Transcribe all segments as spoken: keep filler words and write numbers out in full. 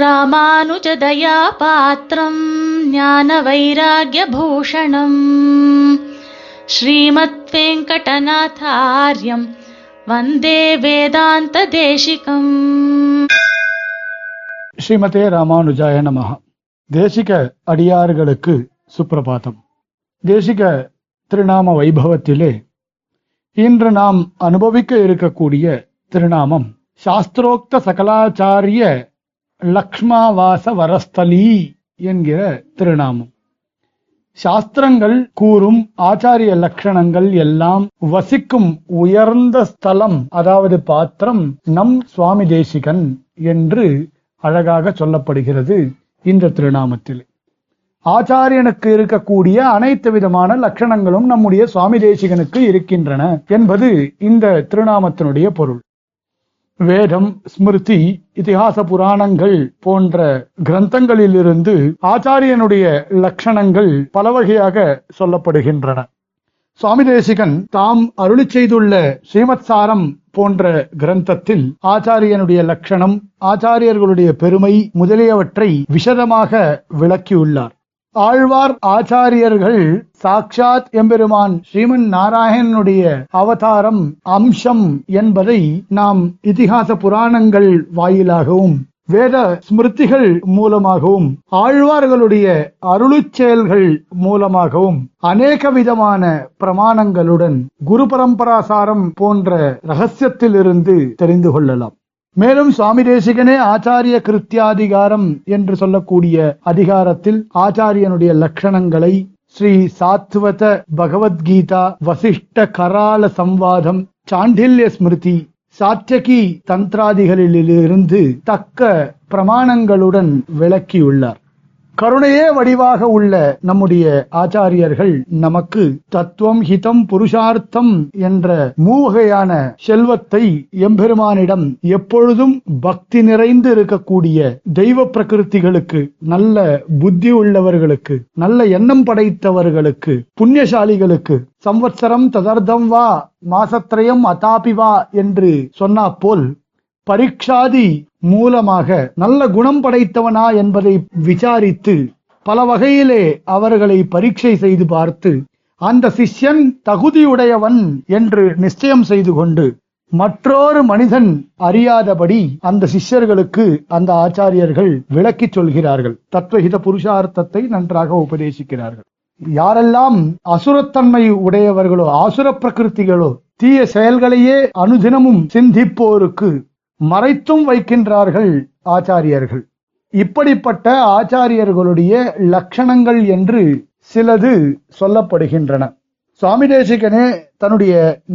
ராமானுஜதயா பாத்திரம் ஞான வைராக்ய பூஷணம் ஸ்ரீமத் வெங்கடநாதார்யம் வந்தே வேதாந்த தேசிகம். ஸ்ரீமதே ராமானுஜாய நமஹ. தேசிக அடியார்களுக்கு சுப்பிரபாதம். தேசிக திருநாம வைபவத்திலே இன்று நாம் அனுபவிக்க இருக்கக்கூடிய திருநாமம் சாஸ்திரோக்த சகலாச்சாரிய லக்ஷ்மாவாச வரஸ்தலி என்கிற திருநாமம். சாஸ்திரங்கள் கூறும் ஆச்சாரிய லட்சணங்கள் எல்லாம் வசிக்கும் உயர்ந்த ஸ்தலம், அதாவது பாத்திரம், நம் சுவாமி தேசிகன் என்று அழகாக சொல்லப்படுகிறது. இந்த திருநாமத்தில் ஆச்சாரியனுக்கு இருக்கக்கூடிய அனைத்து விதமான லட்சணங்களும் நம்முடைய சுவாமி தேசிகனுக்கு இருக்கின்றன என்பது இந்த திருநாமத்தினுடைய பொருள். வேதம், ஸ்மிருதி, இதிகாச புராணங்கள் போன்ற கிரந்தங்களிலிருந்து ஆச்சாரியனுடைய லட்சணங்கள் பல வகையாக சொல்லப்படுகின்றன. சுவாமி தேசிகன் தாம் அருளி செய்துள்ள ஸ்ரீமத் சாரம் போன்ற கிரந்தத்தில் ஆச்சாரியனுடைய லட்சணம், ஆச்சாரியர்களுடைய பெருமை முதலியவற்றை விசதமாக விளக்கியுள்ளார். ஆழ்வார் ஆச்சாரியர்கள் சாக்ஷாத் எம்பெருமான் ஸ்ரீமன் நாராயணனுடைய அவதாரம், அம்சம் என்பதை நாம் இதிகாச புராணங்கள் வாயிலாகவும் வேத ஸ்மிருதிகள் மூலமாகவும் ஆழ்வார்களுடைய அருளுச் செயல்கள் மூலமாகவும் அநேக விதமான பிரமாணங்களுடன் குரு பரம்பராசாரம் போன்ற ரகசியத்திலிருந்து தெரிந்து கொள்ளலாம். மேலும் சுவாமி தேசிகனே ஆச்சாரிய கிருத்தியாதிகாரம் என்று சொல்லக்கூடிய அதிகாரத்தில் ஆச்சாரியனுடைய லட்சணங்களை ஸ்ரீ சாத்வத பகவத்கீதா, வசிஷ்ட கரால சம்வாதம், சாண்டில்ய ஸ்மிருதி, சாத்தியகி தந்திராதிகளிலிருந்து தக்க பிரமாணங்களுடன் விளக்கியுள்ளார். கருணையே வடிவாக உள்ள நம்முடைய ஆச்சாரியர்கள் நமக்கு தத்துவம், ஹிதம், புருஷார்த்தம் என்ற மூவகையான செல்வத்தை எம்பெருமானிடம் எப்பொழுதும் பக்தி நிறைந்து இருக்கக்கூடிய தெய்வ பிரகிருத்திகளுக்கு, நல்ல புத்தி உள்ளவர்களுக்கு, நல்ல எண்ணம் படைத்தவர்களுக்கு, புண்ணியசாலிகளுக்கு சம்வத்சரம் ததர்தம் வா மாசத்திரயம் அதாபி வா என்று சொன்னா போல் பரீட்சாதி மூலமாக நல்ல குணம் படைத்தவனா என்பதை விசாரித்து பல வகையிலே அவர்களை பரீட்சை செய்து பார்த்து அந்த சிஷ்யன் தகுதியுடையவன் என்று நிச்சயம் செய்து கொண்டு மற்றொரு மனிதன் அறியாதபடி அந்த சிஷ்யர்களுக்கு அந்த ஆச்சாரியர்கள் விளக்கி சொல்கிறார்கள். தத்துவஹித புருஷார்த்தத்தை நன்றாக உபதேசிக்கிறார்கள். யாரெல்லாம் அசுரத்தன்மை உடையவர்களோ, ஆசுர பிரகிருத்திகளோ, தீய செயல்களையே அனுதினமும் சிந்திப்போருக்கு மறைத்தும் வைக்கின்றார்கள் ஆச்சாரியர்கள். இப்படிப்பட்ட ஆச்சாரியர்களுடைய லட்சணங்கள் என்று சிலது சொல்லப்படுகின்றன. சுவாமி தேசிகனே தன்னுடைய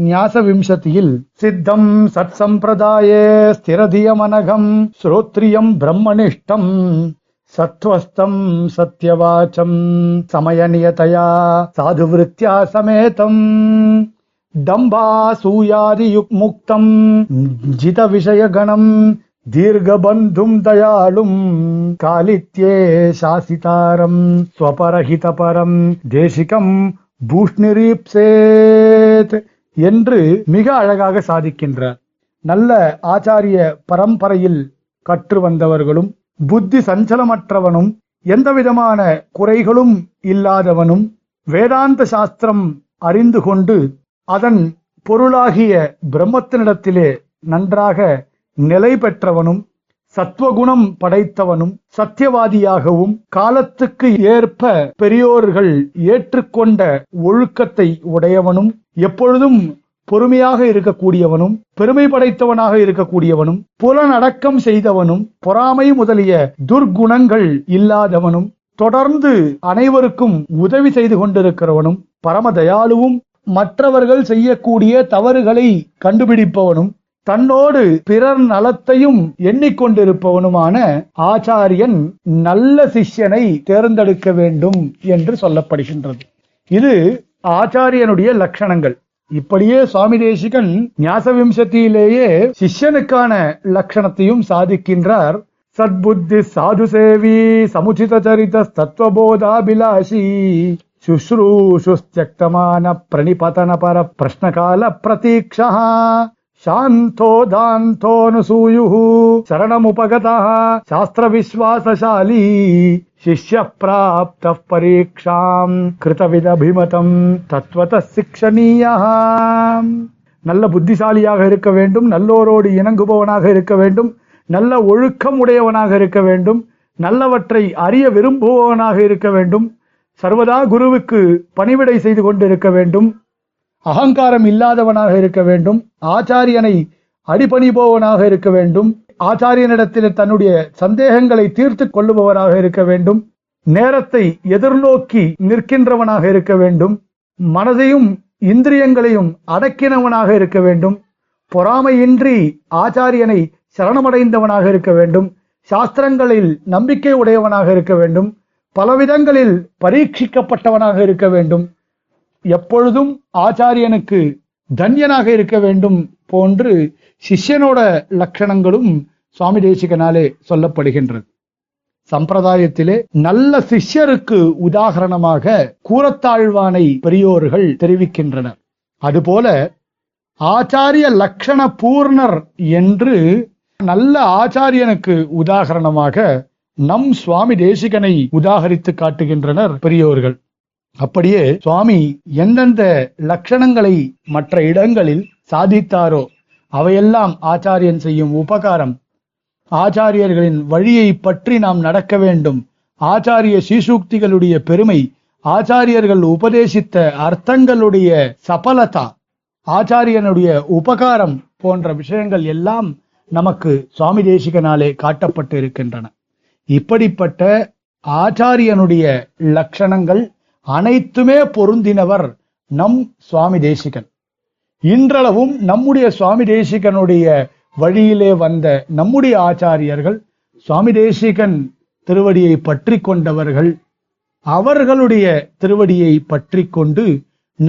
ஞாச விம்சதியில் சித்தம் சத் சம்பிரதாயே ஸ்திரதியமனகம் ஸ்ரோத்ரியம் பிரம்மனிஷ்டம் சத்வஸ்தம் சத்யவாச்சம் சமயநியதயா சாதுவிருத்தியா சமேதம் டம்பா சூயாதி முக்தம் ஜித விஷய கணம் தீர்கபந்தும் தயாலும் காலித்யே சாசிதாரம் ஸ்வபரஹிதபரம் தேசிகம் பூஷ்ணிரீப்சேத் என்று மிக அழகாக சாதிக்கின்றார். நல்ல ஆச்சாரிய பரம்பரையில் கற்று வந்தவர்களும் புத்தி சஞ்சலமற்றவனும் எந்த விதமான குறைகளும் இல்லாதவனும் வேதாந்த சாஸ்திரம் அறிந்து கொண்டு அதன் பொருளாகிய பிரம்மத்தினிடத்திலே நன்றாக நிலை பெற்றவனும் சத்வகுணம் படைத்தவனும் சத்தியவாதியாகவும் காலத்துக்கு ஏற்ப பெரியோர்கள் ஏற்றுக்கொண்ட ஒழுக்கத்தை உடையவனும் எப்பொழுதும் பொறுமையாக இருக்கக்கூடியவனும் பெருமை படைத்தவனாக இருக்கக்கூடியவனும் புலனடக்கம் செய்தவனும் பொறாமை முதலிய துர்குணங்கள் இல்லாதவனும் தொடர்ந்து அனைவருக்கும் உதவி செய்து கொண்டிருக்கிறவனும் பரமதயாலுவும் மற்றவர்கள் செய்யக்கூடிய தவறுகளை கண்டுபிடிப்பவனும் தன்னோடு பிறர் நலத்தையும் எண்ணிக்கொண்டிருப்பவனுமான ஆச்சாரியன் நல்ல சிஷ்யனை தேர்ந்தெடுக்க வேண்டும் என்று சொல்லப்படுகின்றது. இது ஆச்சாரியனுடைய லட்சணங்கள். இப்படியே சுவாமி தேசிகன் ஞாசவிம்சத்திலேயே சிஷ்யனுக்கான லட்சணத்தையும் சாதிக்கின்றார். சத்புத்தி சாது சேவி சமுச்சித சரித தத்துவபோதாபிலாஷி சுஸ்ரூஷு தியக்தமான பிரணிபதன பர பிரஷ்னகால பிரதீக்ஷா சாந்தோ தாந்தோனுசூயு சரணமுபகதா சாஸ்திர விஸ்வாசசாலி சிஷ்ய பிராப்த பரீட்சாம் கிருதவிதபிமதம் தத்வத சிக்ஷணீயா. நல்ல புத்திசாலியாக இருக்க வேண்டும், நல்லோரோடு இணங்குபவனாக இருக்க வேண்டும், நல்ல ஒழுக்கம் உடையவனாக இருக்க வேண்டும், நல்லவற்றை அறிய விரும்புபவனாக இருக்க வேண்டும், சர்வதா குருவுக்கு பணிவிடை செய்து கொண்டு இருக்க வேண்டும், அகங்காரம் இல்லாதவனாக இருக்க வேண்டும், ஆச்சாரியனை அடிபணிபவனாக இருக்க வேண்டும், ஆச்சாரியனிடத்தில் தன்னுடைய சந்தேகங்களை தீர்த்து கொள்ளுபவராக இருக்க வேண்டும், நேரத்தை எதிர்நோக்கி நிற்கின்றவனாக இருக்க வேண்டும், மனதையும் இந்திரியங்களையும் அடக்கினவனாக இருக்க வேண்டும், பொறாமையின்றி ஆச்சாரியனை சரணமடைந்தவனாக இருக்க வேண்டும், சாஸ்திரங்களில் நம்பிக்கை உடையவனாக இருக்க வேண்டும், பலவிதங்களில் பரீட்சிக்கப்பட்டவனாக இருக்க வேண்டும், எப்பொழுதும் ஆச்சாரியனுக்கு தன்யனாக இருக்க வேண்டும் போன்று சிஷ்யனோட லட்சணங்களும் சுவாமி தேசிகனாலே சொல்லப்படுகின்றது. சம்பிரதாயத்திலே நல்ல சிஷ்யருக்கு உதாகரணமாக கூரத்தாழ்வானை பெரியோர்கள் தெரிவிக்கின்றனர். அதுபோல ஆச்சாரிய லட்சண பூர்ணர் என்று நல்ல ஆச்சாரியனுக்கு உதாகரணமாக நம் சுவாமி தேசிகனை உதாகரித்து காட்டுகின்றனர் பெரியோர்கள். அப்படியே சுவாமி எந்தெந்த லட்சணங்களை மற்ற இடங்களில் சாதித்தாரோ அவையெல்லாம் ஆச்சாரியன் செய்யும் உபகாரம், ஆச்சாரியர்களின் வழியை பற்றி நாம் நடக்க வேண்டும், ஆச்சாரிய சீசூக்திகளுடைய பெருமை, ஆச்சாரியர்கள் உபதேசித்த அர்த்தங்களுடைய சபலதா, ஆச்சாரியனுடைய உபகாரம் போன்ற விஷயங்கள் எல்லாம் நமக்கு சுவாமி தேசிகனாலே காட்டப்பட்டு இருக்கின்றன. இப்படிப்பட்ட ஆச்சாரியனுடைய லட்சணங்கள் அனைத்துமே பொருந்தினவர் நம் சுவாமி தேசிகன். இன்றளவும் நம்முடைய சுவாமி தேசிகனுடைய வழியிலே வந்த நம்முடைய ஆச்சாரியர்கள் சுவாமி தேசிகன் திருவடியை பற்றி கொண்டவர்கள். அவர்களுடைய திருவடியை பற்றி கொண்டு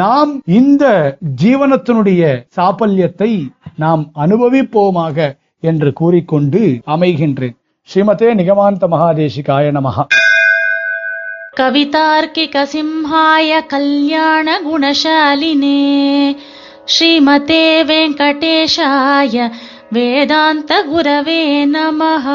நாம் இந்த ஜீவனத்தினுடைய சாபல்யத்தை நாம் அனுபவிப்போமாக என்று கூறிக்கொண்டு அமைகின்றேன். ஸ்ரீமதே நிகமாந்த மகாதேசிகாய நமஹ. கவிதார்க்கிக சிம்ஹாய கல்யாண குணசாலினே ஸ்ரீமதே வெங்கடேஷாய வேதாந்த குரவே நமஹ.